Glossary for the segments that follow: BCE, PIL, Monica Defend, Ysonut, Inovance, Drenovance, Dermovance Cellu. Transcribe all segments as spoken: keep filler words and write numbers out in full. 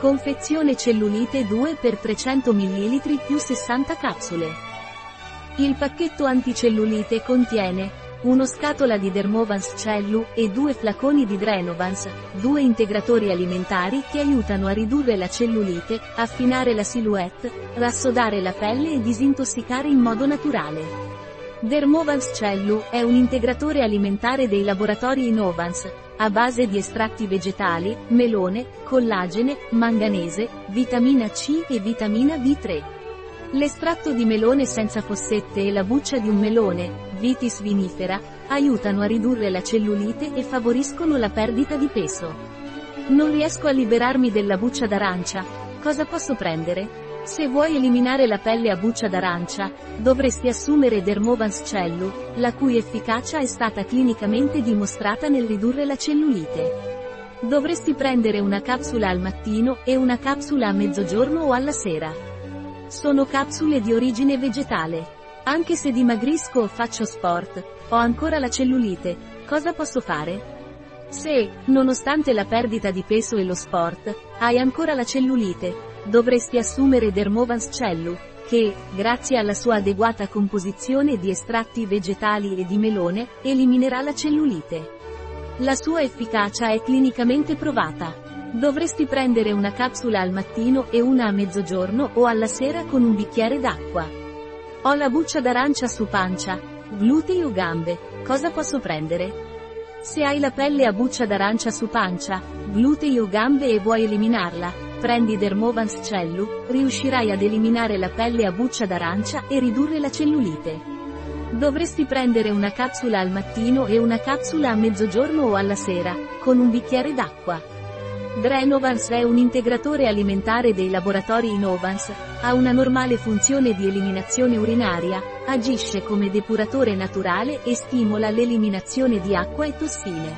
Confezione cellulite due per trecento millilitri più sessanta capsule. Il pacchetto anticellulite contiene uno scatola di Dermovance Cellu e due flaconi di Drenovance, due integratori alimentari che aiutano a ridurre la cellulite, affinare la silhouette, rassodare la pelle e disintossicare in modo naturale. Dermovance Cellu è un integratore alimentare dei laboratori Inovance, a base di estratti vegetali, melone, collagene, manganese, vitamina C e vitamina B tre. L'estratto di melone senza fossette e la buccia di un melone, vitis vinifera, aiutano a ridurre la cellulite e favoriscono la perdita di peso. Non riesco a liberarmi della buccia d'arancia, cosa posso prendere? Se vuoi eliminare la pelle a buccia d'arancia, dovresti assumere Dermovance Cellu, la cui efficacia è stata clinicamente dimostrata nel ridurre la cellulite. Dovresti prendere una capsula al mattino e una capsula a mezzogiorno o alla sera. Sono capsule di origine vegetale. Anche se dimagrisco o faccio sport, ho ancora la cellulite, cosa posso fare? Se, nonostante la perdita di peso e lo sport, hai ancora la cellulite, dovresti assumere Dermovance Cellu, che, grazie alla sua adeguata composizione di estratti vegetali e di melone, eliminerà la cellulite. La sua efficacia è clinicamente provata. Dovresti prendere una capsula al mattino e una a mezzogiorno o alla sera con un bicchiere d'acqua. Ho la buccia d'arancia su pancia, glutei o gambe, cosa posso prendere? Se hai la pelle a buccia d'arancia su pancia, glutei o gambe e vuoi eliminarla, prendi Dermovance Cellu, riuscirai ad eliminare la pelle a buccia d'arancia e ridurre la cellulite. Dovresti prendere una capsula al mattino e una capsula a mezzogiorno o alla sera, con un bicchiere d'acqua. Drenovance è un integratore alimentare dei laboratori Inovance, ha una normale funzione di eliminazione urinaria, agisce come depuratore naturale e stimola l'eliminazione di acqua e tossine.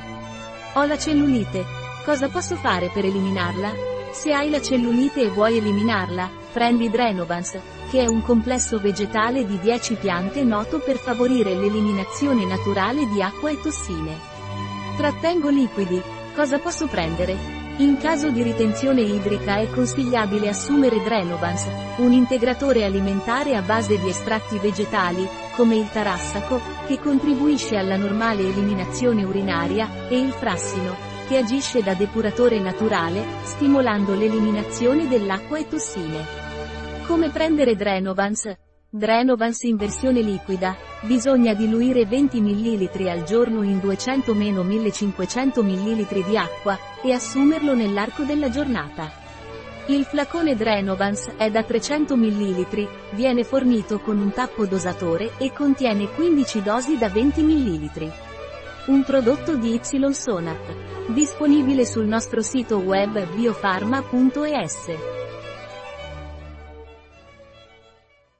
Ho la cellulite, cosa posso fare per eliminarla? Se hai la cellulite e vuoi eliminarla, prendi Drenovance, che è un complesso vegetale di dieci piante noto per favorire l'eliminazione naturale di acqua e tossine. Trattengo liquidi, cosa posso prendere? In caso di ritenzione idrica è consigliabile assumere Drenovance, un integratore alimentare a base di estratti vegetali, come il tarassaco, che contribuisce alla normale eliminazione urinaria, e il frassino, che agisce da depuratore naturale, stimolando l'eliminazione dell'acqua e tossine. Come prendere Drenovance? Drenovance in versione liquida, bisogna diluire venti millilitri al giorno in duecento millecinquecento millilitri di acqua, e assumerlo nell'arco della giornata. Il flacone Drenovance è da trecento millilitri, viene fornito con un tappo dosatore e contiene quindici dosi da venti millilitri. Un prodotto di Ysonut. Disponibile sul nostro sito web bio farma punto e s.